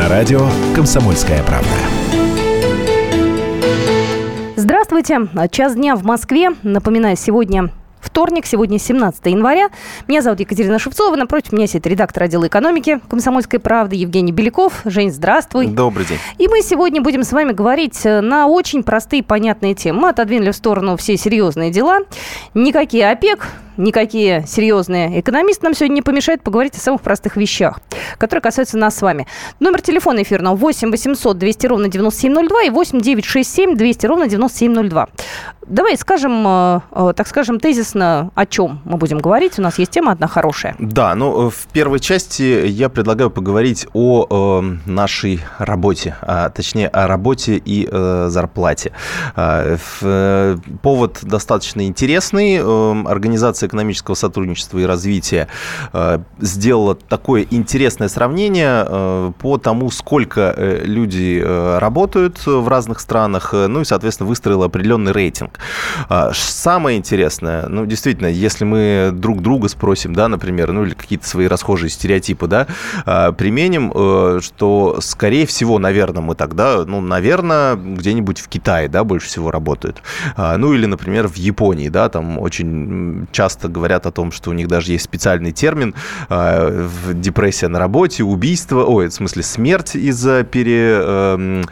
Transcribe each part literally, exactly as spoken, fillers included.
На радио «Комсомольская правда». Здравствуйте. Час дня в Москве. Напоминаю, сегодня вторник, сегодня семнадцатого января. Меня зовут Екатерина Шевцова. Напротив меня сидит редактор отдела экономики «Комсомольской правды» Евгений Беляков. Жень, здравствуй. Добрый день. И мы сегодня будем с вами говорить на очень простые, понятные темы. Мы отодвинули в сторону все серьезные дела. Никакие ОПЕК, никакие серьезные экономисты нам сегодня не помешают поговорить о самых простых вещах, которые касаются нас с вами. Номер телефона эфирного восемь восемьсот двести ровно девяносто семь ноль два и восемь девятьсот шестьдесят семь двести ровно девяносто семь ноль два. Давай скажем, так скажем, тезисно, о чем мы будем говорить. У нас есть тема одна хорошая. Да, ну в первой части я предлагаю поговорить о э, нашей работе, а, точнее о работе и э, зарплате. Э, э, повод достаточно интересный. Э, организация экономического сотрудничества и развития э, сделала такое интересное сравнение э, по тому, сколько э, люди э, работают в разных странах, э, ну и, соответственно, выстроила определенный рейтинг. Самое интересное, ну, действительно, если мы друг друга спросим, да, например, ну, или какие-то свои расхожие стереотипы, да, применим, что, скорее всего, наверное, мы тогда, ну, наверное, где-нибудь в Китае, да, больше всего работают. Ну, или, например, в Японии, да, там очень часто говорят о том, что у них даже есть специальный термин депрессия на работе, убийство, ой, в смысле, смерть из-за пере,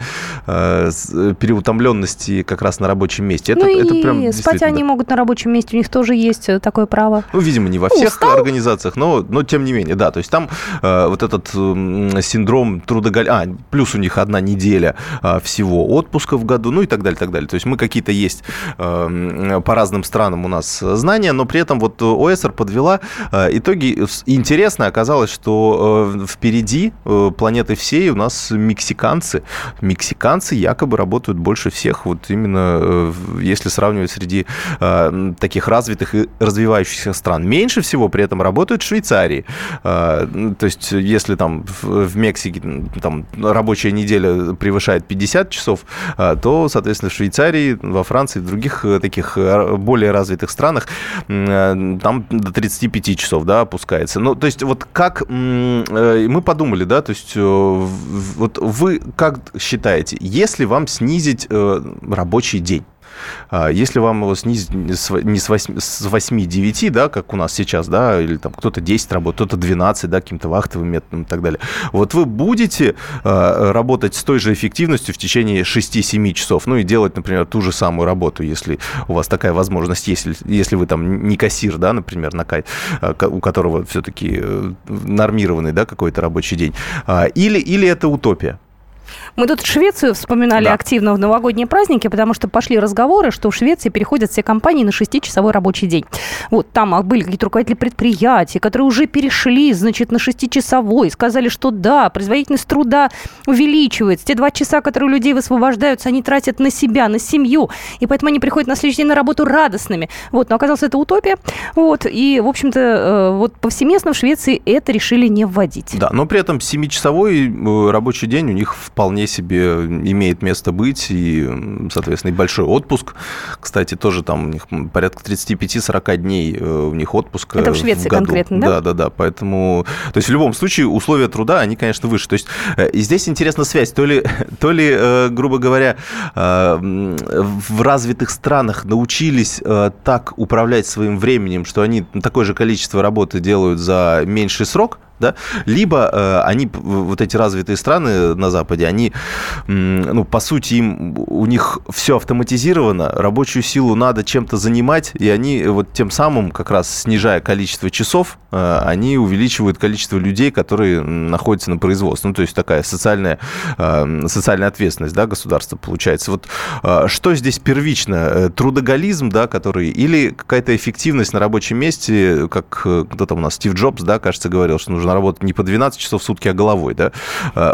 переутомленности как раз на рабочем месте. Это, ну, это прям спать они да. могут на рабочем месте, у них тоже есть такое право. Ну, видимо, не во всех Устал. организациях, но, но тем не менее, да. То есть там э, вот этот э, синдром трудоголизма, а, плюс у них одна неделя э, всего отпуска в году, ну и так далее, так далее. То есть мы какие-то есть э, по разным странам у нас знания, но при этом вот ОЭСР подвела э, итоги. Интересно оказалось, что э, впереди э, планеты всей у нас мексиканцы. Мексиканцы якобы работают больше всех, вот именно э, если сравнивать среди э, таких развитых и развивающихся стран. Меньше всего при этом работают в Швейцарии. Э, то есть, если там в, в Мексике там, рабочая неделя превышает пятьдесят часов, э, то, соответственно, в Швейцарии, во Франции, в других э, таких более развитых странах э, там до тридцать пять часов, да, опускается. Ну, то есть, вот как э, мы подумали, да, то есть, э, вот вы как считаете, если вам снизить э, рабочий день, если вам его снизить не с восьми до девяти, да, как у нас сейчас, да, или там кто-то десять работает, кто-то двенадцать, да, каким-то вахтовым методом и так далее, вот вы будете работать с той же эффективностью в течение шести-семи часов, ну и делать, например, ту же самую работу, если у вас такая возможность есть, если вы там не кассир, да, например, на кай... у которого все-таки нормированный, да, какой-то рабочий день, или, или это утопия? Мы тут Швецию вспоминали да. активно в новогодние праздники, потому что пошли разговоры, что в Швеции переходят все компании на шестичасовой рабочий день. Вот там были какие-то руководители предприятий, которые уже перешли, значит, на шестичасовой, сказали, что да, производительность труда увеличивается. Те два часа, которые у людей высвобождаются, они тратят на себя, на семью, и поэтому они приходят на следующий день на работу радостными. Вот, но оказалось, это утопия. Вот, и, в общем-то, вот повсеместно в Швеции это решили не вводить. Да, но при этом семичасовой рабочий день у них в вполне себе имеет место быть, и, соответственно, и большой отпуск. Кстати, тоже там у них порядка тридцать пять-сорок дней у них отпуска в году. Это в Швеции конкретно, да? Да, да, да. Поэтому, то есть в любом случае условия труда, они, конечно, выше. То есть и здесь интересна связь. То ли, то ли, грубо говоря, в развитых странах научились так управлять своим временем, что они такое же количество работы делают за меньший срок, да? Либо э, они, вот эти развитые страны на Западе, они, м, ну, по сути, им, у них все автоматизировано, рабочую силу надо чем-то занимать, и они вот тем самым, как раз снижая количество часов, э, они увеличивают количество людей, которые находятся на производстве. Ну, то есть такая социальная, э, социальная ответственность, да, государства получается. Вот э, что здесь первично? Трудоголизм, да, который, или какая-то эффективность на рабочем месте, как э, кто там у нас, Стив Джобс, да, кажется, говорил, что нужно работать не по двенадцать часов в сутки, а головой, да?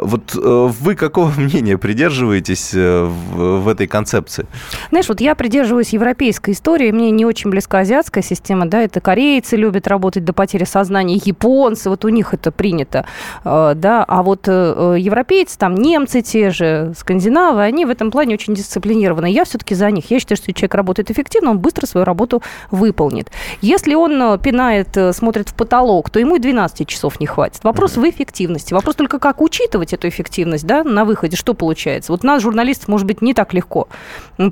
Вот вы какого мнения придерживаетесь в этой концепции? Знаешь, вот я придерживаюсь европейской истории, мне не очень близка азиатская система, да, это корейцы любят работать до потери сознания, японцы, вот у них это принято, да, а вот европейцы, там, немцы те же, скандинавы, они в этом плане очень дисциплинированы. Я все-таки за них. Я считаю, что человек работает эффективно, он быстро свою работу выполнит. Если он пинает, смотрит в потолок, то ему и двенадцати часов не не хватит. Вопрос в эффективности. Вопрос только, как учитывать эту эффективность, да, на выходе, что получается. Вот нас, журналистов, может быть, не так легко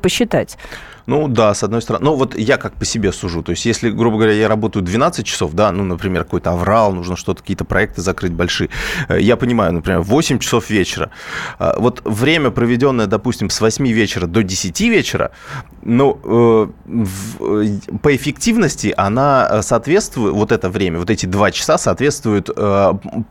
посчитать. Ну да, с одной стороны. Ну вот я как по себе сужу. То есть если, грубо говоря, я работаю двенадцать часов, да, ну, например, какой-то аврал, нужно что-то, какие-то проекты закрыть большие. Я понимаю, например, восемь часов вечера. Вот время, проведенное, допустим, с восьми вечера до десяти вечера, ну, по эффективности она соответствует, вот это время, вот эти два часа соответствуют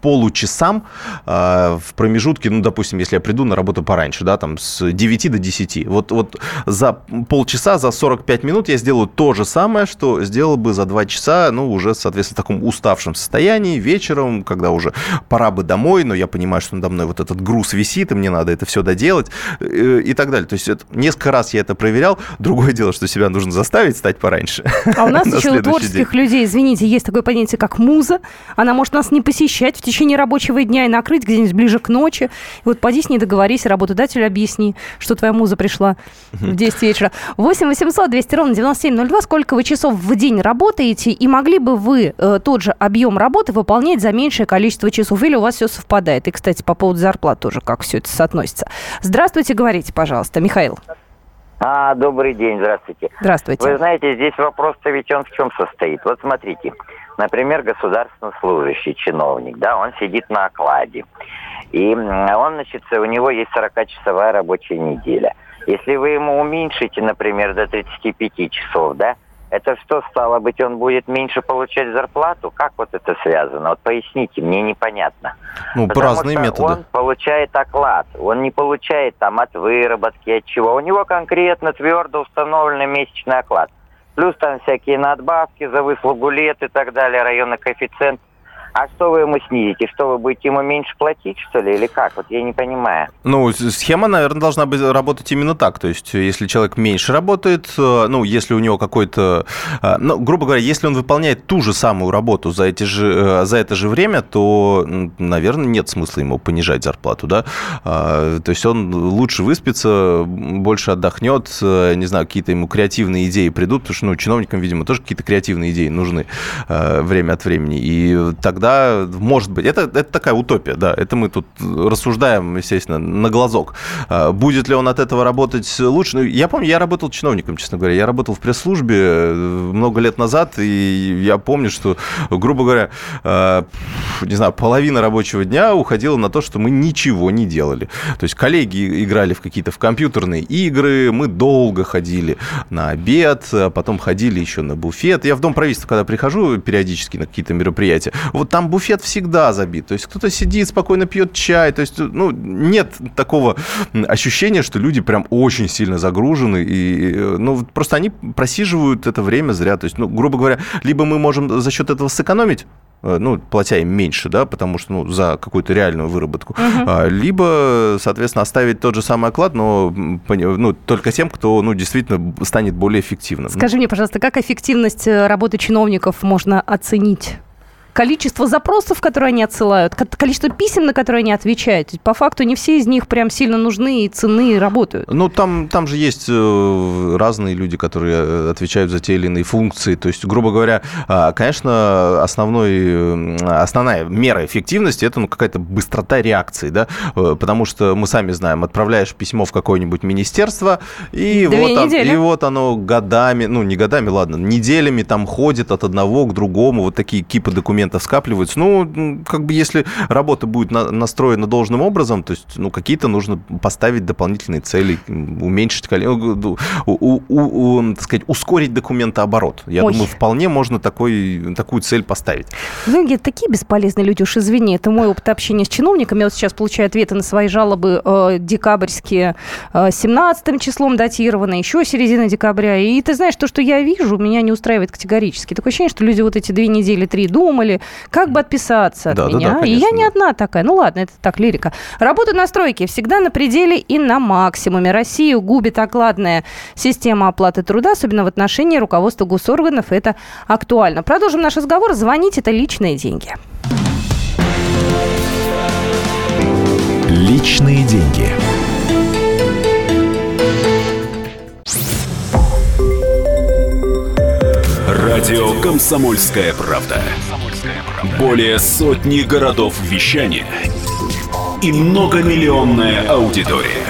получасам в промежутке, ну, допустим, если я приду на работу пораньше, да, там, с девяти до десяти. Вот, вот за полчаса, за сорок пять минут я сделаю то же самое, что сделал бы за два часа, ну, уже, соответственно, в таком уставшем состоянии, вечером, когда уже пора бы домой, но я понимаю, что надо мной вот этот груз висит, и мне надо это все доделать и так далее. То есть это, несколько раз я это проверял. Другое дело, что себя нужно заставить встать пораньше. А у нас еще у творческих людей, извините, есть такое понятие, как муза. Она может нас не посещать в течение рабочего дня и накрыть где-нибудь ближе к ночи. И вот поди с ней договорись, работодателю объясни, что твоя муза пришла в десять вечера. восемь восемьсот двести ровно девяносто семь ноль два. Сколько вы часов в день работаете, и могли бы вы э, тот же объем работы выполнять за меньшее количество часов? Или у вас все совпадает? И, кстати, по поводу зарплат тоже, как все это соотносится. Здравствуйте, говорите, пожалуйста, Михаил. А, добрый день, здравствуйте. Здравствуйте. Вы знаете, здесь вопрос-то ведь он в чем состоит. Вот смотрите, например, государственный служащий, чиновник, да, он сидит на окладе. И он, значит, у него есть сорокачасовая рабочая неделя. Если вы ему уменьшите, например, до тридцати пяти часов, да, это что, стало быть, он будет меньше получать зарплату? Как вот это связано? Вот поясните, мне непонятно. Ну, разные методы. Он получает оклад, он не получает там от выработки, от чего. У него конкретно твердо установленный месячный оклад. Плюс там всякие надбавки за выслугу лет и так далее, районный коэффициент. А что вы ему снизите? Что, вы будете ему меньше платить, что ли, или как? Вот я не понимаю. Ну, схема, наверное, должна быть работать именно так. То есть, если человек меньше работает, ну, если у него какой-то... Ну, грубо говоря, если он выполняет ту же самую работу за, эти же, за это же время, то, наверное, нет смысла ему понижать зарплату, да? То есть, он лучше выспится, больше отдохнет, не знаю, какие-то ему креативные идеи придут, потому что, ну, чиновникам, видимо, тоже какие-то креативные идеи нужны время от времени. И тогда Да, может быть. Это, это такая утопия, да. Это мы тут рассуждаем, естественно, на глазок. Будет ли он от этого работать лучше? Ну, я помню, я работал чиновником, честно говоря. Я работал в пресс-службе много лет назад, и я помню, что, грубо говоря, не знаю, половина рабочего дня уходила на то, что мы ничего не делали. То есть коллеги играли в какие-то в компьютерные игры, мы долго ходили на обед, потом ходили еще на буфет. Я в Дом правительства, когда прихожу периодически на какие-то мероприятия, вот там буфет всегда забит. То есть кто-то сидит, спокойно пьет чай. То есть, ну, нет такого ощущения, что люди прям очень сильно загружены. И, ну, просто они просиживают это время зря. То есть, ну, грубо говоря, либо мы можем за счет этого сэкономить, ну, платя им меньше, да, потому что, ну, за какую-то реальную выработку. Uh-huh. Либо, соответственно, оставить тот же самый оклад, но, ну, только тем, кто, ну, действительно станет более эффективным. Скажи мне, пожалуйста, как эффективность работы чиновников можно оценить? Количество запросов, которые они отсылают, количество писем, на которые они отвечают. По факту не все из них прям сильно нужны и ценны, и работают. Ну, там, там же есть разные люди, которые отвечают за те или иные функции. То есть, грубо говоря, конечно, основной, основная мера эффективности – это, ну, какая-то быстрота реакции, да? Потому что мы сами знаем, отправляешь письмо в какое-нибудь министерство, и, вот, а, и вот оно годами, ну, не годами, ладно, неделями там ходит от одного к другому, вот такие кипы документов скапливаются. Ну, как бы, если работа будет на- настроена должным образом, то есть, ну, какие-то нужно поставить дополнительные цели, уменьшить, у- у- у- у, так сказать, ускорить документооборот. Я Ой. думаю, вполне можно такой, такую цель поставить. Многие такие бесполезные люди, уж извини, это мой опыт общения с чиновниками. Я вот сейчас получаю ответы на свои жалобы э, декабрьские, э, семнадцатым числом датированы, еще середина декабря. И ты знаешь, то, что я вижу, меня не устраивает категорически. Такое ощущение, что люди вот эти две недели, три думали, как бы отписаться да, от да, меня. Да, да, и я не одна такая. Ну ладно, это так, лирика. Работа на стройке всегда на пределе и на максимуме. Россию губит окладная система оплаты труда, особенно в отношении руководства госорганов. Это актуально. Продолжим наш разговор. Звонить – это личные деньги. Личные деньги. Радио «Комсомольская правда». правда». Более сотни городов вещания и многомиллионная аудитория.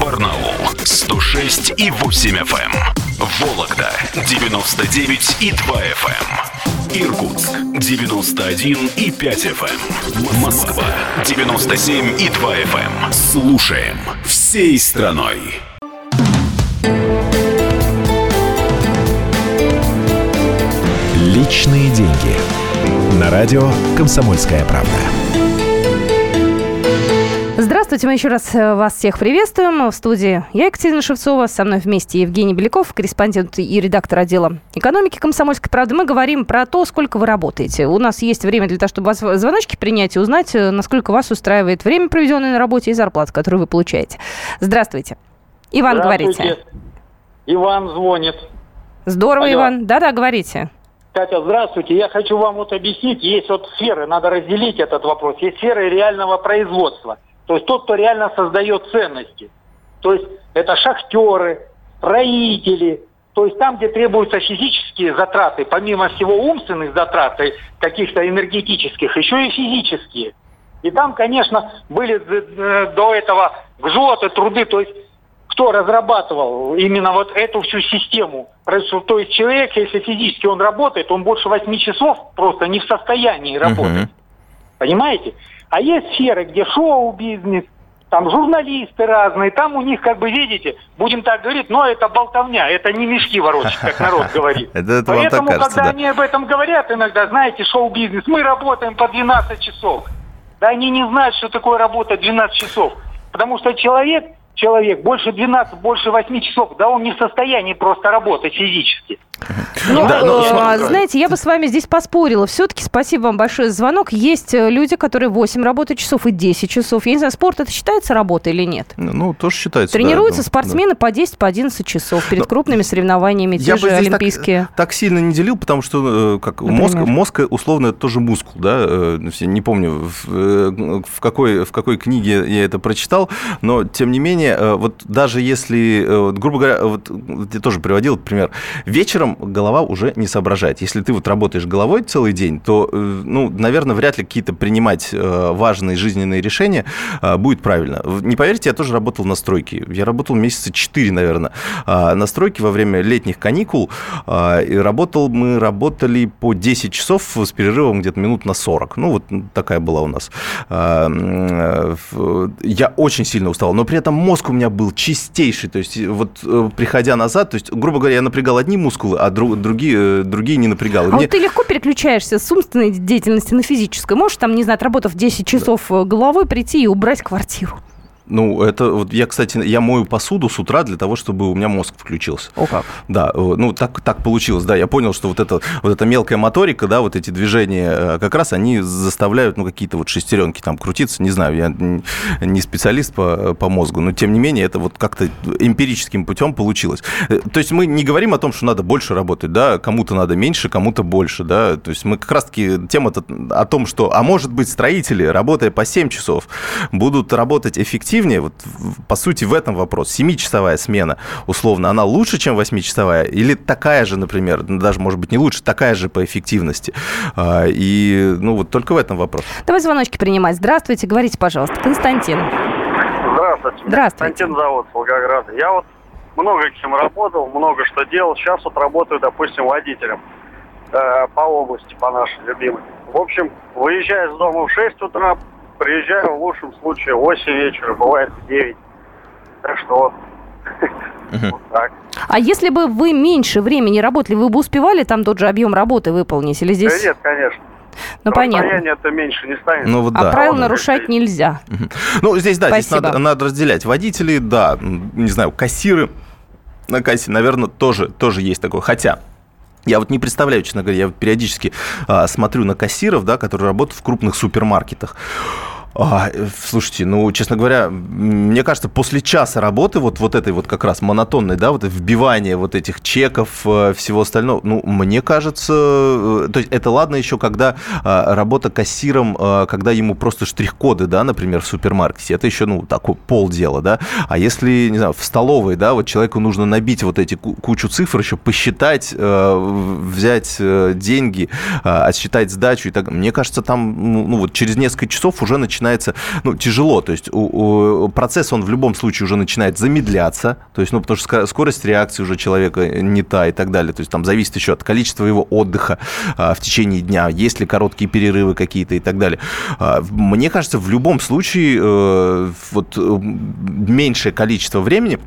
Барнаул сто шесть и восемь эф эм, Вологда девяносто девять и два эф эм, Иркутск девяносто один и пять эф эм, Москва девяносто семь и два эф эм. Слушаем всей страной. Личные деньги. На радио «Комсомольская правда». Здравствуйте, мы еще раз вас всех приветствуем. В студии я, Екатерина Шевцова, со мной вместе Евгений Беляков, корреспондент и редактор отдела экономики «Комсомольской правды». Мы говорим про то, сколько вы работаете. У нас есть время для того, чтобы вас звоночки принять и узнать, насколько вас устраивает время, проведенное на работе, и зарплата, которую вы получаете. Здравствуйте. Иван, Здравствуйте. говорите. Иван звонит. Здорово, Алло. Иван. Да-да, говорите. Катя, здравствуйте. Я хочу вам вот объяснить. Есть вот сферы, надо разделить этот вопрос. Есть сферы реального производства. То есть тот, кто реально создает ценности. То есть это шахтеры, строители. То есть там, где требуются физические затраты, помимо всего умственных затрат, каких-то энергетических, еще и физические. И там, конечно, были до этого гжоты, труды. То есть кто разрабатывал именно вот эту всю систему. То есть человек, если физически он работает, он больше восемь часов просто не в состоянии работать. Uh-huh. Понимаете? А есть сферы, где шоу-бизнес, там журналисты разные, там у них, как бы, видите, будем так говорить, но это болтовня, это не мешки ворочать, как народ говорит. Поэтому, когда они об этом говорят, иногда, знаете, шоу-бизнес, мы работаем по двенадцать часов. Да они не знают, что такое работа двенадцать часов. Потому что человек, человек больше двенадцати, больше восьми часов, да он не в состоянии просто работать физически. Ну, да, ну, э, знаете, я бы с вами здесь поспорила. Все-таки спасибо вам большое за звонок. Есть люди, которые восемь работают часов и десять часов. Я не знаю, спорт это считается работой или нет? Ну, тоже считается. Тренируются да, ну, спортсмены да. по десять, по одиннадцать часов перед Но крупными соревнованиями, те же олимпийские. Я бы так, так сильно не делил, потому что как мозг, мозг, условно, это тоже мускул. Да? Не помню, в, в, какой, в какой книге я это прочитал, но, тем не менее, вот даже если, грубо говоря, вот, я тоже приводил этот пример, вечером голова уже не соображает. Если ты вот работаешь головой целый день, то, ну, наверное, вряд ли какие-то принимать важные жизненные решения будет правильно. Не поверите, я тоже работал на стройке. Я работал месяца четыре, наверное, на стройке во время летних каникул. И работал, мы работали по десять часов с перерывом где-то минут на сорок. Ну, вот такая была у нас. Я очень сильно устал, но при этом мозг у меня был чистейший. То есть, вот приходя назад, то есть, грубо говоря, я напрягал одни мускулы, а другие, другие не напрягало. А Мне... вот ты легко переключаешься с умственной деятельности на физическую. Можешь, там, не знаю, отработав десять часов головой, прийти и убрать квартиру? Ну, это вот я, кстати, я мою посуду с утра для того, чтобы у меня мозг включился. О как? Да, ну, так, так получилось, да. Я понял, что вот это, вот эта мелкая моторика, да, вот эти движения, как раз они заставляют, ну, какие-то вот шестеренки там крутиться, не знаю, я не специалист по, по мозгу, но, тем не менее, это вот как-то эмпирическим путем получилось. То есть мы не говорим о том, что надо больше работать, да, кому-то надо меньше, кому-то больше, да, то есть мы как раз-таки тема-то о том, что, а может быть, строители, работая по семь часов, будут работать эффективно. Вот, по сути, в этом вопрос. Семичасовая смена, условно, она лучше, чем восьмичасовая? Или такая же, например, даже, может быть, не лучше, такая же по эффективности? И, ну, вот только в этом вопрос. Давай звоночки принимать. Здравствуйте, говорите, пожалуйста. Константин. Здравствуйте. Здравствуйте. Константин зовут, с Волгограда. Я вот много чем работал, много что делал. Сейчас вот работаю, допустим, водителем э, по области, по нашей любимой. В общем, выезжая из дома в шесть утра, приезжаю в лучшем случае в восемь вечера, бывает в девять. Так что вот. Uh-huh. Вот так. А если бы вы меньше времени работали, вы бы успевали там тот же объем работы выполнить? Или здесь... Да нет, конечно. Ну, понятно. Это меньше не станет. Ну, вот, да. А правил а нарушать здесь нельзя. Uh-huh. Ну, здесь, да, Спасибо. здесь надо, надо разделять. Водители, да, не знаю, кассиры на кассе, наверное, тоже, тоже есть такое. Хотя... Я вот не представляю, честно говоря, я периодически а, смотрю на кассиров, да, которые работают в крупных супермаркетах. А, слушайте, ну, честно говоря, мне кажется, после часа работы вот, вот этой вот как раз монотонной, да, вот вбивания вот этих чеков, всего остального, ну, мне кажется, то есть это ладно еще, когда работа кассиром, когда ему просто штрих-коды, да, например, в супермаркете, это еще, ну, такое полдела, да, а если, не знаю, в столовой, да, вот человеку нужно набить вот эти кучу цифр, еще посчитать, взять деньги, отсчитать сдачу и так, мне кажется, там, ну, вот через несколько часов уже начинается, ну, тяжело, то есть у, у, процесс, он в любом случае уже начинает замедляться, то есть, ну, потому что скорость реакции уже человека не та и так далее, то есть там зависит еще от количества его отдыха а, в течение дня, есть ли короткие перерывы какие-то и так далее. А, мне кажется, в любом случае э, вот меньшее количество времени,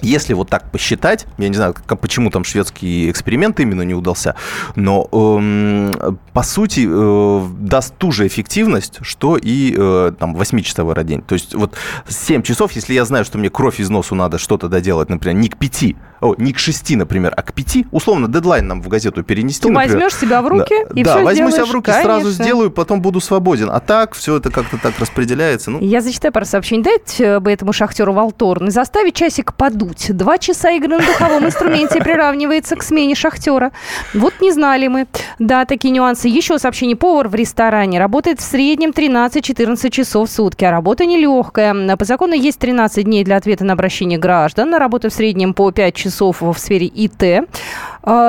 если вот так посчитать, я не знаю, почему там шведский эксперимент именно не удался, но, эм, по сути, э, даст ту же эффективность, что и э, там восьмичасовой день. То есть вот семь часов, если я знаю, что мне кровь из носу надо что-то доделать, например, не к пяти, о, не к шести, например, а к пяти, условно, дедлайн нам в газету перенести. Ты например, возьмешь себя в руки да, и да, все сделаешь. Да, возьму себя в руки, конечно. Сразу сделаю, потом буду свободен. А так все это как-то так распределяется. Ну. Я зачитаю пару сообщений. Дайте бы этому шахтеру Волторн и заставить часик подумать. Два часа игры на духовом инструменте приравнивается к смене шахтера. Вот не знали мы. Да, такие нюансы. Еще сообщение. Повар в ресторане работает в среднем тринадцать-четырнадцать часов в сутки. А работа нелегкая. По закону есть тринадцать дней для ответа на обращение граждан. На работу в среднем по пять часов в сфере ИТ.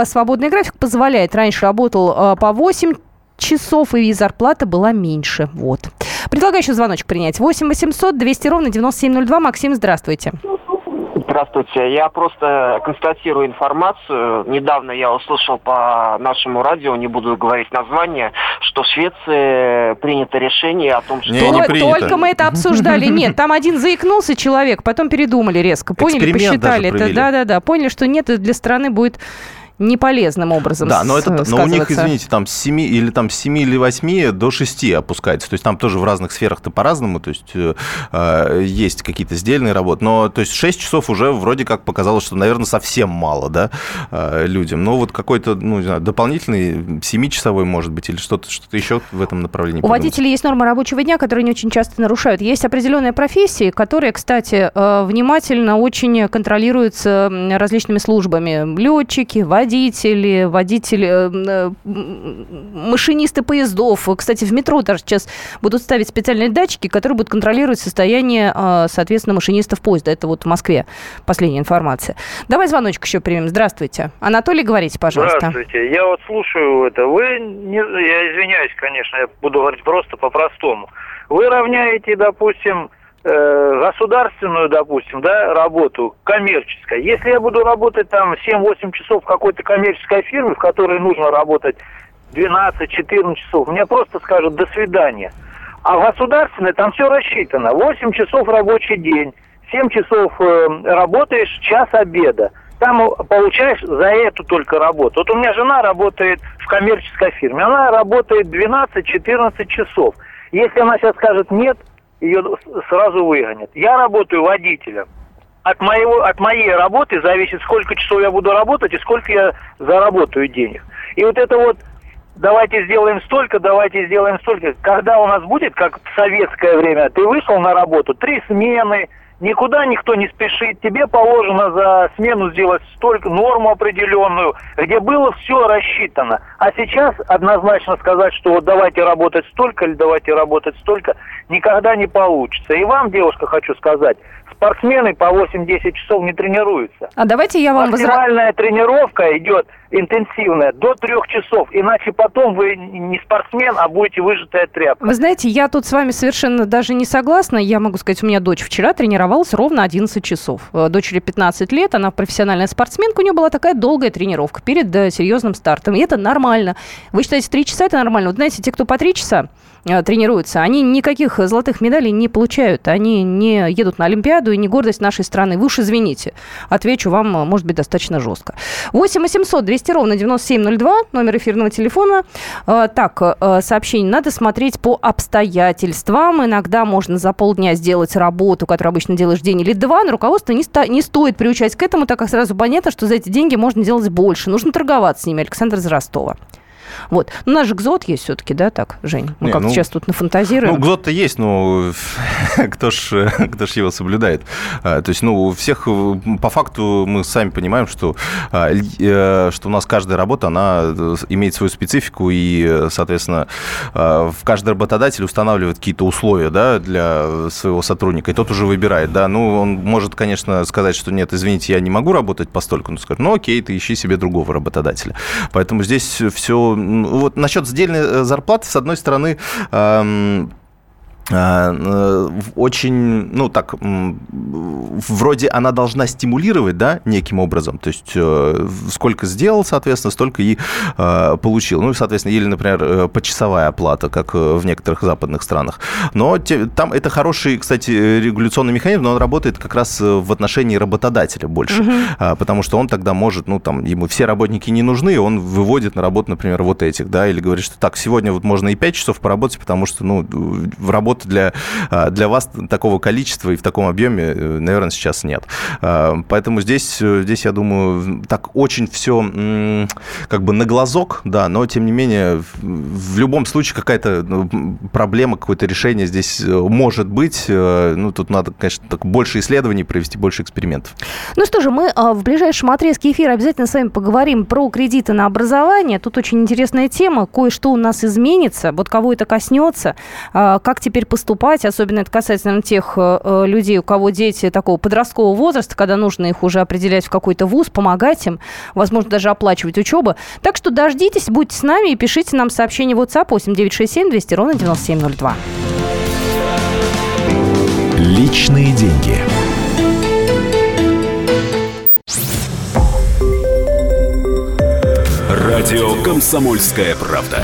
Свободный график позволяет. Раньше работал по восемь часов, и зарплата была меньше. Вот. Предлагаю еще звоночек принять. восемь восемьсот двести ровно девяносто семь ноль два. Максим, здравствуйте. Здравствуйте. Я просто констатирую информацию. Недавно я услышал по нашему радио, не буду говорить название, что в Швеции принято решение о том, что... Не, не принято. Только мы это обсуждали. Нет, там один заикнулся человек, потом передумали резко. Поняли, посчитали это. Да-да-да. Поняли, что нет, для страны будет... неполезным образом да, но это, но у них, извините, там с семи или, там, с семи или восьми до шести опускается. То есть там тоже в разных сферах-то по-разному. То есть э, есть какие-то сдельные работы. Но то есть шесть часов уже вроде как показалось, что, наверное, совсем мало да, э, людям. Но вот какой-то ну, не знаю, дополнительный семичасовой, может быть, или что-то, что-то еще в этом направлении. У подумать. Водителей есть нормы рабочего дня, которые не очень часто нарушают. Есть определенные профессии, которые, кстати, внимательно очень контролируются различными службами. Летчики, водители. Водители, водители, машинисты поездов. Кстати, в метро даже сейчас будут ставить специальные датчики, которые будут контролировать состояние, соответственно, машинистов поезда. Это вот в Москве последняя информация. Давай звоночек еще примем. Здравствуйте. Анатолий, говорите, пожалуйста. Здравствуйте. Я вот слушаю это. Вы, не... я извиняюсь, конечно, я буду говорить просто по-простому. Вы равняете, допустим... государственную, допустим, да, работу, коммерческой. Если я буду работать там семь-восемь часов в какой-то коммерческой фирме, в которой нужно работать двенадцать-четырнадцать часов, мне просто скажут «до свидания». А в государственной там все рассчитано. восемь часов рабочий день, семь часов э, работаешь, час обеда. Там получаешь за эту только работу. Вот у меня жена работает в коммерческой фирме, она работает двенадцать-четырнадцать часов. Если она сейчас скажет «нет», ее сразу выгонят. Я работаю водителем. От, моего, от моей работы зависит, сколько часов я буду работать и сколько я заработаю денег. И вот это вот давайте сделаем столько, давайте сделаем столько. Когда у нас будет, как в советское время, ты вышел на работу, три смены, никуда никто не спешит, тебе положено за смену сделать столько, норму определенную, где было все рассчитано. А сейчас однозначно сказать, что вот давайте работать столько или давайте работать столько, никогда не получится. И вам, девушка, хочу сказать, спортсмены по восемь-десять часов не тренируются. А давайте я вам возразу. Максимальная возра... тренировка идет интенсивная до трех часов, иначе потом вы не спортсмен, а будете выжатая тряпка. Вы знаете, я тут с вами совершенно даже не согласна. Я могу сказать, у меня дочь вчера тренировалась ровно одиннадцать часов. Дочери пятнадцать лет, она профессиональная спортсменка, у нее была такая долгая тренировка перед серьезным стартом. И это нормально. Вы считаете, три часа это нормально? Вот знаете, те, кто по три часа тренируются, они никаких золотых медалей не получают, они не едут на Олимпиаду и не гордость нашей страны. Вы уж извините, отвечу вам, может быть, достаточно жестко. восемь восемьсот двести ровно девяносто семь ноль два, номер эфирного телефона. Так, сообщение, надо смотреть по обстоятельствам. Иногда можно за полдня сделать работу, которую обычно делаешь день или два, но руководство не, сто... не стоит приучать к этому, так как сразу понятно, что за эти деньги можно делать больше. Нужно торговаться с ними. Александр из Ростова. Вот. Но у нас же ГЗОТ есть все-таки, да, так, Жень? Мы не, как-то ну, сейчас тут нафантазируем. Ну, ГЗОТ-то есть, но кто ж, кто ж его соблюдает? А, то есть, ну, всех, по факту, мы сами понимаем, что, а, э, что у нас каждая работа, она имеет свою специфику, и, соответственно, а, каждый работодатель устанавливает какие-то условия, да, для своего сотрудника, и тот уже выбирает, да. Ну, он может, конечно, сказать, что нет, извините, я не могу работать постольку, но скажет, ну, окей, ты ищи себе другого работодателя. Поэтому здесь все... Вот насчет сдельной зарплаты, с одной стороны... Эм... очень, ну так, вроде она должна стимулировать, да, неким образом, то есть сколько сделал, соответственно, столько и получил, ну и, соответственно, или, например, почасовая оплата, как в некоторых западных странах, но те, там это хороший, кстати, регуляционный механизм, но он работает как раз в отношении работодателя больше, угу. потому что он тогда может, ну там, ему все работники не нужны, он выводит на работу, например, вот этих, да, или говорит, что так, сегодня вот можно и пять часов поработать, потому что, ну, в работе Для, для вас такого количества и в таком объеме, наверное, сейчас нет. Поэтому здесь, здесь я думаю, так очень все как бы на глазок, да, но, тем не менее, в любом случае какая-то проблема, какое-то решение здесь может быть. Ну, тут надо, конечно, так больше исследований провести, больше экспериментов. Ну что же, мы в ближайшем отрезке эфира обязательно с вами поговорим про кредиты на образование. Тут очень интересная тема. Кое-что у нас изменится, вот кого это коснется, как теперь поступать, особенно это касается, наверное, тех э, людей, у кого дети такого подросткового возраста, когда нужно их уже определять в какой-то вуз, помогать им, возможно, даже оплачивать учебу. Так что дождитесь, будьте с нами и пишите нам сообщение в WhatsApp восемь девятьсот шестьдесят семь двести ровно девяносто семь ноль два. Личные деньги. Радио «Комсомольская правда».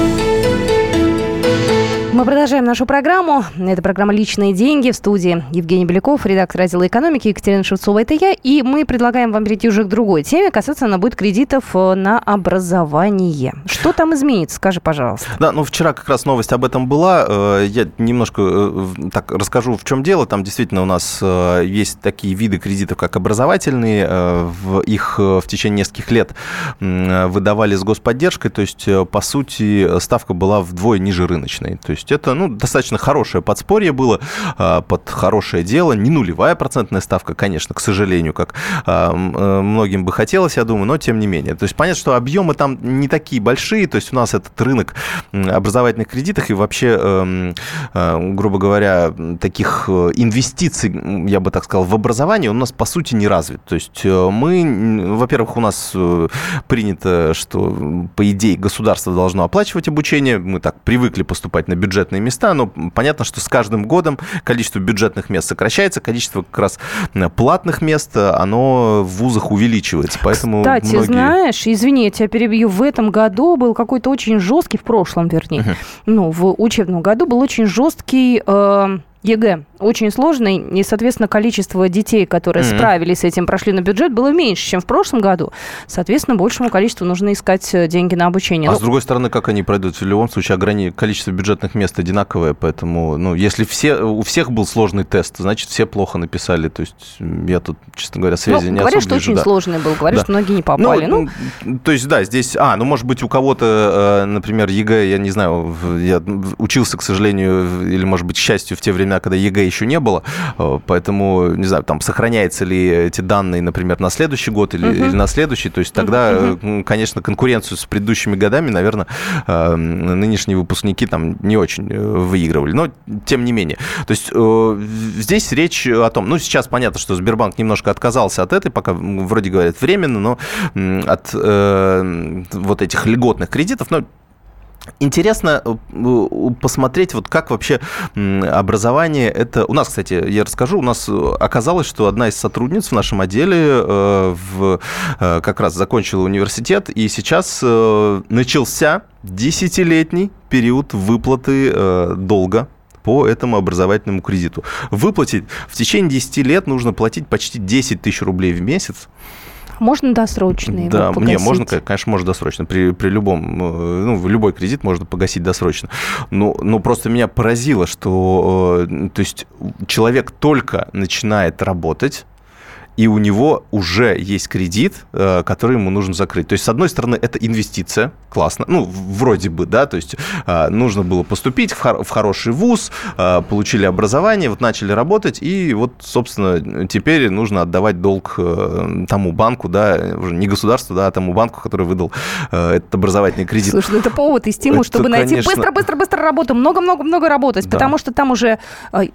Мы продолжаем нашу программу. Это программа «Личные деньги». В студии Евгений Беляков, редактор отдела экономики, Екатерина Шевцова, это я. И мы предлагаем вам перейти уже к другой теме. Касаться она будет кредитов на образование. Что там изменится? Скажи, пожалуйста. Да, ну вчера как раз новость об этом была. Я немножко так расскажу, в чем дело. Там действительно у нас есть такие виды кредитов, как образовательные. Их в течение нескольких лет выдавали с господдержкой. То есть, по сути, ставка была вдвое ниже рыночной. То есть это, ну, достаточно хорошее подспорье было под хорошее дело. Не нулевая процентная ставка, конечно, к сожалению, как многим бы хотелось, я думаю, но тем не менее. То есть понятно, что объемы там не такие большие. То есть у нас этот рынок образовательных кредитов и вообще, грубо говоря, таких инвестиций, я бы так сказал, в образование у нас, по сути, не развит. То есть мы, во-первых, у нас принято, что, по идее, государство должно оплачивать обучение. Мы так привыкли поступать на бюджет. бюджетные места, но понятно, что с каждым годом количество бюджетных мест сокращается, количество как раз платных мест, оно в вузах увеличивается. Поэтому Кстати, многие... знаешь, извини, я тебя перебью, в этом году был какой-то очень жесткий, в прошлом, вернее, uh-huh. ну, в учебном году был очень жесткий... Э- ЕГЭ очень сложный, и, соответственно, количество детей, которые mm-hmm. справились с этим, прошли на бюджет, было меньше, чем в прошлом году. Соответственно, большему количеству нужно искать деньги на обучение. А ну, с другой стороны, как они пройдут? В любом случае, ограни... количество бюджетных мест одинаковое, поэтому, ну, если все... у всех был сложный тест, значит, все плохо написали. То есть я тут, честно говоря, связи ну, не говорят, особо что вижу, очень да. сложный был, говорят, да. что многие не попали. Ну, ну... То есть, да, здесь... А, ну, может быть, у кого-то, например, ЕГЭ, я не знаю, я учился, к сожалению, или, может быть, к счастью, в те времена, когда ЕГЭ еще не было, поэтому, не знаю, там, сохраняются ли эти данные, например, на следующий год или, uh-huh. или на следующий, то есть тогда, uh-huh. конечно, конкуренцию с предыдущими годами, наверное, нынешние выпускники там не очень выигрывали, но тем не менее. То есть здесь речь о том, ну, сейчас понятно, что Сбербанк немножко отказался от этой, пока, вроде говорят, временно, но от э, вот этих льготных кредитов, но Интересно посмотреть, вот как вообще образование это... У нас, кстати, я расскажу, у нас оказалось, что одна из сотрудниц в нашем отделе в... как раз закончила университет, и сейчас начался десятилетний период выплаты долга по этому образовательному кредиту. Выплатить в течение десяти лет нужно платить почти десять тысяч рублей в месяц. Можно досрочно его погасить? Да, не, можно, конечно, можно досрочно. При, при любом, ну, любой кредит можно погасить досрочно. Но, но просто меня поразило, что, то есть, человек только начинает работать, и у него уже есть кредит, который ему нужно закрыть. То есть, с одной стороны, это инвестиция, классно, ну, вроде бы, да, то есть нужно было поступить в, хор- в хороший вуз, получили образование, вот начали работать, и вот, собственно, теперь нужно отдавать долг тому банку, да, уже не государству, да, а тому банку, который выдал этот образовательный кредит. Слушай, ну, это повод и стимул, это, чтобы конечно... найти быстро-быстро-быстро работу, много-много-много работать, да. Потому что там уже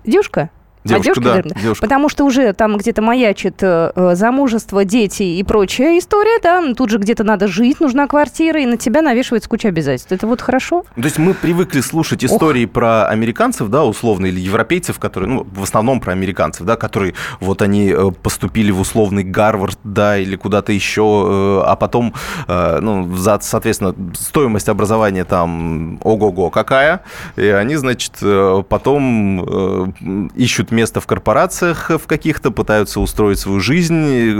девушка... Девушка, а девушка, да, наверное, девушка. Потому что уже там где-то маячит э, замужество, дети и прочая история, да, тут же где-то надо жить, нужна квартира, и на тебя навешивается куча обязательств. Это вот хорошо? То есть мы привыкли слушать истории Ох. про американцев, да, условно, или европейцев, которые, ну, в основном про американцев, да, которые вот они поступили в условный Гарвард, да, или куда-то еще, а потом, ну, соответственно, стоимость образования там ого-го какая, и они, значит, потом ищут место в корпорациях в каких-то, пытаются устроить свою жизнь,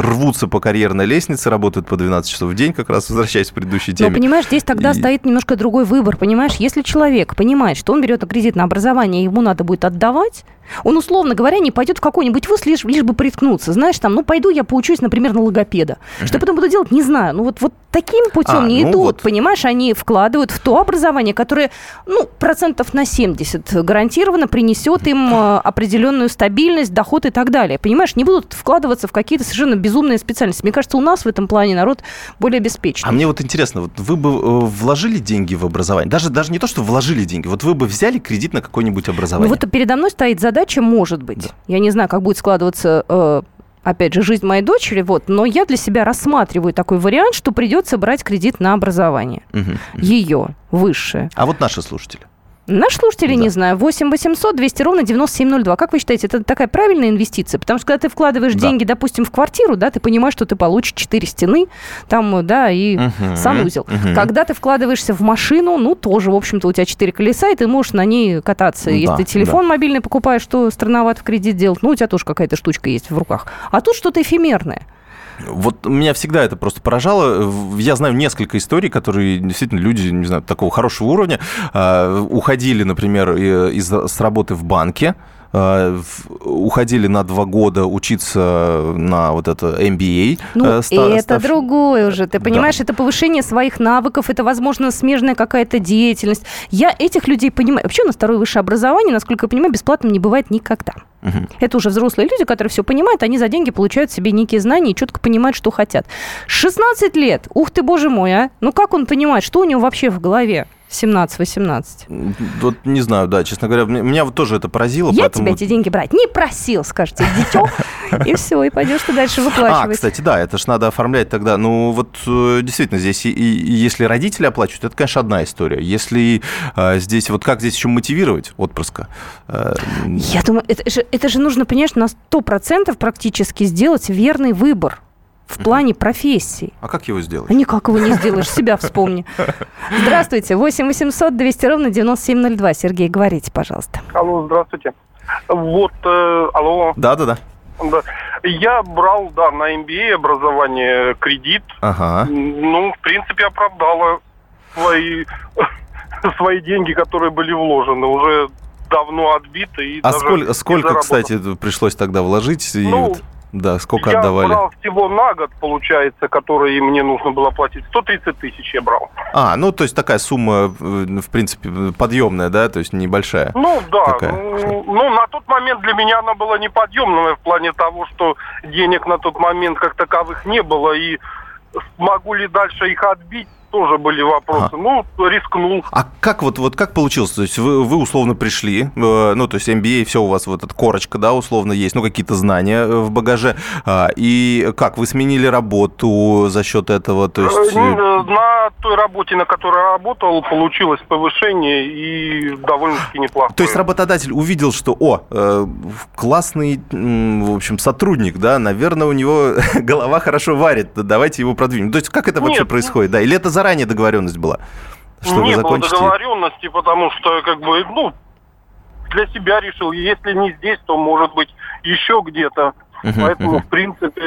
рвутся по карьерной лестнице, работают по двенадцать часов в день, как раз возвращаясь к предыдущей теме. Но, понимаешь, здесь тогда и... стоит немножко другой выбор, понимаешь? Если человек понимает, что он берет кредит на образование, ему надо будет отдавать, он, условно говоря, не пойдет в какой-нибудь вуз, лишь, лишь бы приткнуться. Знаешь, там, ну, пойду я поучусь, например, на логопеда. Mm-hmm. Что потом буду делать, не знаю. Ну, вот, вот таким путем а, не ну идут, вот. Понимаешь? Они вкладывают в то образование, которое, ну, процентов на семьдесят гарантированно принесет им определенную стабильность, доход и так далее. Понимаешь, не будут вкладываться в какие-то совершенно безумные специальности. Мне кажется, у нас в этом плане народ более обеспечен. А мне вот интересно, вот вы бы вложили деньги в образование? Даже, даже не то, что вложили деньги, вот вы бы взяли кредит на какое-нибудь образование? Ну, вот передо мной стоит задача, может быть. Да. Я не знаю, как будет складываться... Э- опять же, жизнь моей дочери, вот, но я для себя рассматриваю такой вариант, что придется брать кредит на образование. Угу, угу. Ее, высшее. А вот наши слушатели? Наши слушатели, да. Не знаю, восемь восемьсот двести ровно девяносто семь ноль два. Как вы считаете, это такая правильная инвестиция? Потому что, когда ты вкладываешь, да, деньги, допустим, в квартиру, да, ты понимаешь, что ты получишь четыре стены, там, да, и uh-huh. санузел. Uh-huh. Когда ты вкладываешься в машину, ну, тоже, в общем-то, у тебя четыре колеса, и ты можешь на ней кататься. Да, если ты телефон, да, мобильный покупаешь, то странновато в кредит делать. Ну, у тебя тоже какая-то штучка есть в руках. А тут что-то эфемерное. Вот меня всегда это просто поражало. Я знаю несколько историй, которые действительно люди, не знаю, такого хорошего уровня уходили, например, из, с работы в банке, уходили на два года учиться на вот это эм би эй. Ну, ста- это став... другое уже, ты понимаешь, да, это повышение своих навыков, это, возможно, смежная какая-то деятельность. Я этих людей понимаю. Вообще, на второе высшее образование, насколько я понимаю, бесплатным не бывает никогда. Угу. Это уже взрослые люди, которые все понимают, они за деньги получают себе некие знания и четко понимают, что хотят. шестнадцать лет, ух ты, боже мой, а! Ну как он понимает, что у него вообще в голове? семнадцать-восемнадцать. Вот не знаю, да, честно говоря, меня, меня вот тоже это поразило. Я тебя вот... эти деньги брать не просил, скажете, дитё, и все, и пойдешь ты дальше выплачивать. А, кстати, да, это ж надо оформлять тогда. Ну, вот действительно, здесь и, и если родители оплачивают, это, конечно, одна история. Если а, здесь, вот как здесь еще мотивировать отпрыска? А... Я думаю, это же, это же нужно, понимаешь, на сто процентов практически сделать верный выбор в плане профессии. А как его сделать? Никак его не сделаешь, себя вспомни. Здравствуйте, восемь восемьсот двести ровно девяносто семь ноль два. Сергей, говорите, пожалуйста. Алло, здравствуйте. Вот, э, алло. Да-да-да. Да. Я брал, да, на эм би эй образование кредит. Ага. Ну, в принципе, оправдала свои, свои деньги, которые были вложены. Уже давно отбиты. И а даже сколько, сколько кстати, пришлось тогда вложить? Ну, и вот... Да, сколько я отдавали? Я брал всего на год, получается, который мне нужно было платить. сто тридцать тысяч я брал. А, ну, то есть такая сумма, в принципе, подъемная, да? То есть небольшая? Ну, да. Ну, ну, на тот момент для меня она была неподъемная в плане того, что денег на тот момент как таковых не было. И смогу ли дальше их отбить, тоже были вопросы, а. но рискнул. А как вот, вот как получилось? То есть вы, вы условно пришли, э, ну, то есть эм би эй, все у вас вот эта корочка, да, условно есть, ну, какие-то знания в багаже. Э, и как, вы сменили работу за счет этого? То есть... На той работе, на которой работал, получилось повышение и довольно-таки неплохо. То есть работодатель увидел, что, о, э, классный, в общем, сотрудник, да, наверное, у него голова хорошо варит, давайте его продвинем. То есть как это вообще Нет. происходит? Да, или это заранее договоренность была? Что не было договоренности, потому что, как бы, ну, для себя решил, если не здесь, то, может быть, еще где-то. Uh-huh, Поэтому, uh-huh. в принципе,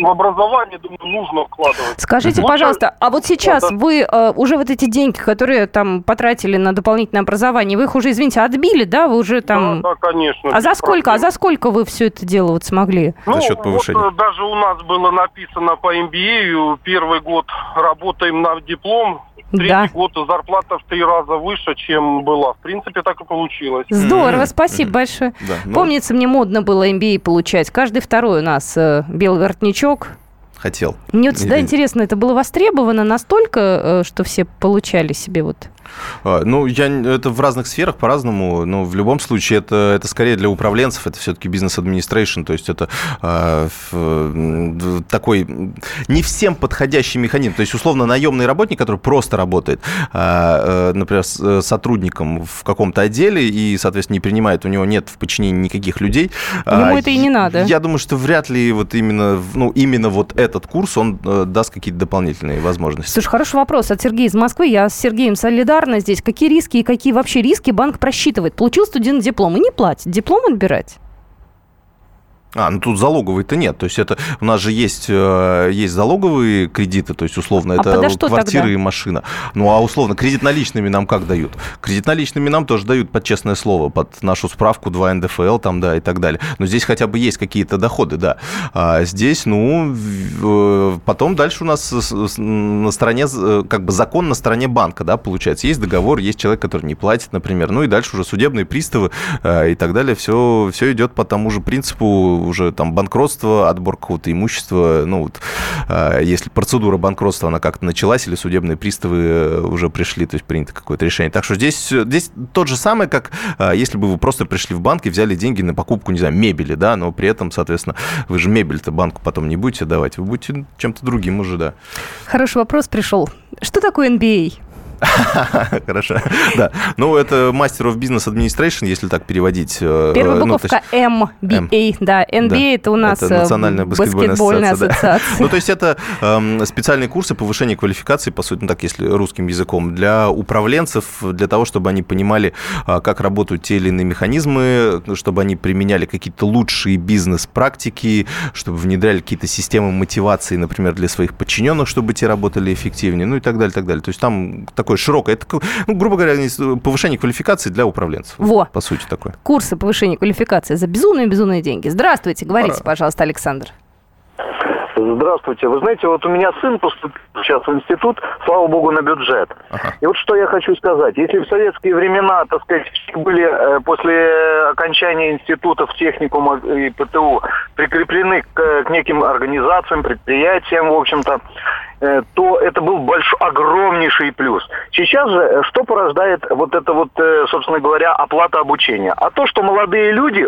в образование, думаю, нужно вкладывать. Скажите, uh-huh. пожалуйста, а вот сейчас uh-huh. вы э, уже вот эти деньги, которые там потратили на дополнительное образование, вы их уже, извините, отбили, да? Вы уже там... Да, да, конечно. А за сколько, проблем. а за сколько вы все это дело вот смогли? Ну, за счет повышения. Вот, даже у нас было написано по эм би эй, первый год работаем на диплом, третий да. год зарплата в три раза выше, чем была. В принципе, так и получилось. Здорово, mm-hmm. спасибо mm-hmm. большое. Да, ну... Помнится, мне модно было эм би эй получать. Каждый второй у нас э, белый воротничок. Хотел. Мне вот всегда Или... интересно, это было востребовано настолько, э, что все получали себе вот... Ну, я, это в разных сферах по-разному, но в любом случае это, это скорее для управленцев, это все-таки бизнес-администрейшн, то есть это э, э, такой не всем подходящий механизм. То есть, условно, наемный работник, который просто работает, э, например, с сотрудником в каком-то отделе и, соответственно, не принимает, у него нет в подчинении никаких людей. Ему а, это и не надо. Я думаю, что вряд ли вот именно, ну, именно вот этот курс, он э, даст какие-то дополнительные возможности. Слушай, хороший вопрос от Сергея из Москвы. Я с Сергеем солидарен. Здесь какие риски и какие вообще риски банк просчитывает? Получил студент диплом и не платит. Диплом отбирать? А, ну тут залоговой-то нет. То есть это у нас же есть, есть залоговые кредиты, то есть условно а это квартиры тогда? И машина. Ну а условно кредит наличными нам как дают? Кредит наличными нам тоже дают под честное слово, под нашу справку два эн дэ эф эл там, да, и так далее. Но здесь хотя бы есть какие-то доходы, да. А здесь, ну, потом дальше у нас на стороне, как бы закон на стороне банка, да, получается. Есть договор, есть человек, который не платит, например. Ну и дальше уже судебные приставы и так далее. Все, все идет по тому же принципу, уже там банкротство, отбор какого-то имущества, ну вот, э, если процедура банкротства, она как-то началась, или судебные приставы уже пришли, то есть принято какое-то решение. Так что здесь, здесь тот же самый, как э, если бы вы просто пришли в банк и взяли деньги на покупку, не знаю, мебели, да, но при этом, соответственно, вы же мебель-то банку потом не будете давать, вы будете чем-то другим уже, да. Хороший вопрос пришел. Что такое эн би эй? Хорошо, да. Ну, это Master of Business Administration, если так переводить. Первая буковка эм би эй, да. эн би эй – это у нас Национальная баскетбольная ассоциация. Ну, то есть это специальные курсы повышения квалификации, по сути, ну так, если русским языком, для управленцев, для того, чтобы они понимали, как работают те или иные механизмы, чтобы они применяли какие-то лучшие бизнес-практики, чтобы внедряли какие-то системы мотивации, например, для своих подчиненных, чтобы те работали эффективнее, ну и так далее, так далее. То есть там такой широкое. Это, ну, грубо говоря, повышение квалификации для управленцев. Во. По сути, такое. Курсы повышения квалификации за безумные-безумные деньги. Здравствуйте. Говорите, Ура. пожалуйста, Александр. Здравствуйте. Вы знаете, вот у меня сын поступил сейчас в институт, слава богу, на бюджет. Ага. И вот что я хочу сказать. Если в советские времена, так сказать, были после окончания институтов, техникума и ПТУ прикреплены к, к неким организациям, предприятиям, в общем-то, то это был большой, огромнейший плюс. Сейчас же что порождает вот это вот, собственно говоря, оплата обучения? А то, что молодые люди,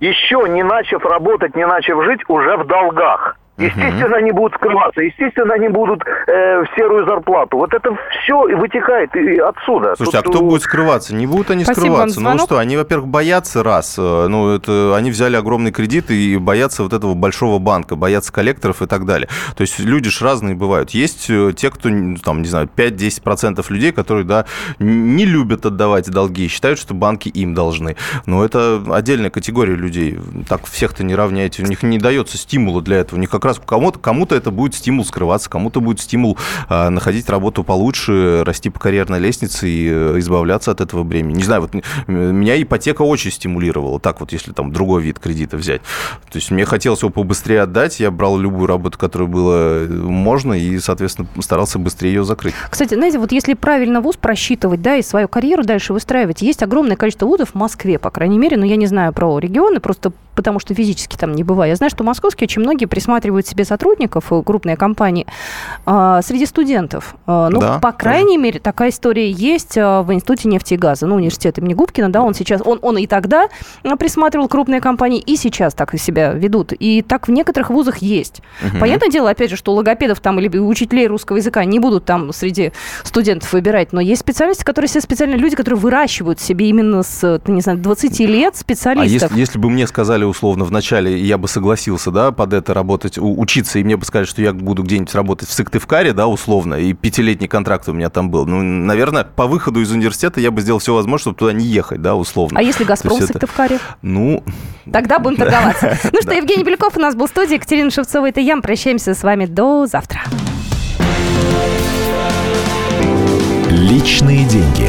еще не начав работать, не начав жить, уже в долгах. Естественно, они будут скрываться, естественно, они будут э, в серую зарплату. Вот это все и вытекает и отсюда. Слушайте, Тут... а кто будет скрываться? Не будут они Спасибо скрываться. Ну что, они, во-первых, боятся, раз. Ну, это они взяли огромный кредит и боятся вот этого большого банка, боятся коллекторов и так далее. То есть люди ж разные бывают. Есть те, кто, там, не знаю, пять-десять процентов людей, которые, да, не любят отдавать долги, считают, что банки им должны. Но это отдельная категория людей. Так всех-то не равняете. У них не дается стимула для этого. У них как раз кому-то, кому-то это будет стимул скрываться, кому-то будет стимул э, находить работу получше, расти по карьерной лестнице и э, избавляться от этого бремени. Не знаю, вот меня ипотека очень стимулировала, так вот, если там другой вид кредита взять. То есть мне хотелось его побыстрее отдать, я брал любую работу, которую было можно, и, соответственно, старался быстрее ее закрыть. Кстати, знаете, вот если правильно вуз просчитывать, да, и свою карьеру дальше выстраивать, есть огромное количество вузов в Москве, по крайней мере, но я не знаю про регионы, просто потому что физически там не бываю. Я знаю, что московские очень многие присматривают подтягивают себе сотрудников, крупные компании, среди студентов. Ну, да, по крайней да. мере, такая история есть в Институте нефти и газа, ну, университет имени Губкина, да, он сейчас, он, он и тогда присматривал крупные компании, и сейчас так себя ведут. И так в некоторых вузах есть. Угу. Понятное дело, опять же, что логопедов там или учителей русского языка не будут там среди студентов выбирать, но есть специальности, которые все специальные люди, которые выращивают себе именно с, не знаю, двадцати лет специалистов. А если, если бы мне сказали, условно, вначале, я бы согласился, да, под это работать, учиться, и мне бы сказали, что я буду где-нибудь работать в Сыктывкаре, да, условно, и пятилетний контракт у меня там был. Ну, наверное, по выходу из университета я бы сделал все возможное, чтобы туда не ехать, да, условно. А если «Газпром» в Сыктывкаре? Это... Ну... Тогда будем торговаться. Ну что, Евгений Беляков у нас был в студии, Екатерина Шевцова, это я. Мы прощаемся с вами до завтра. Личные деньги.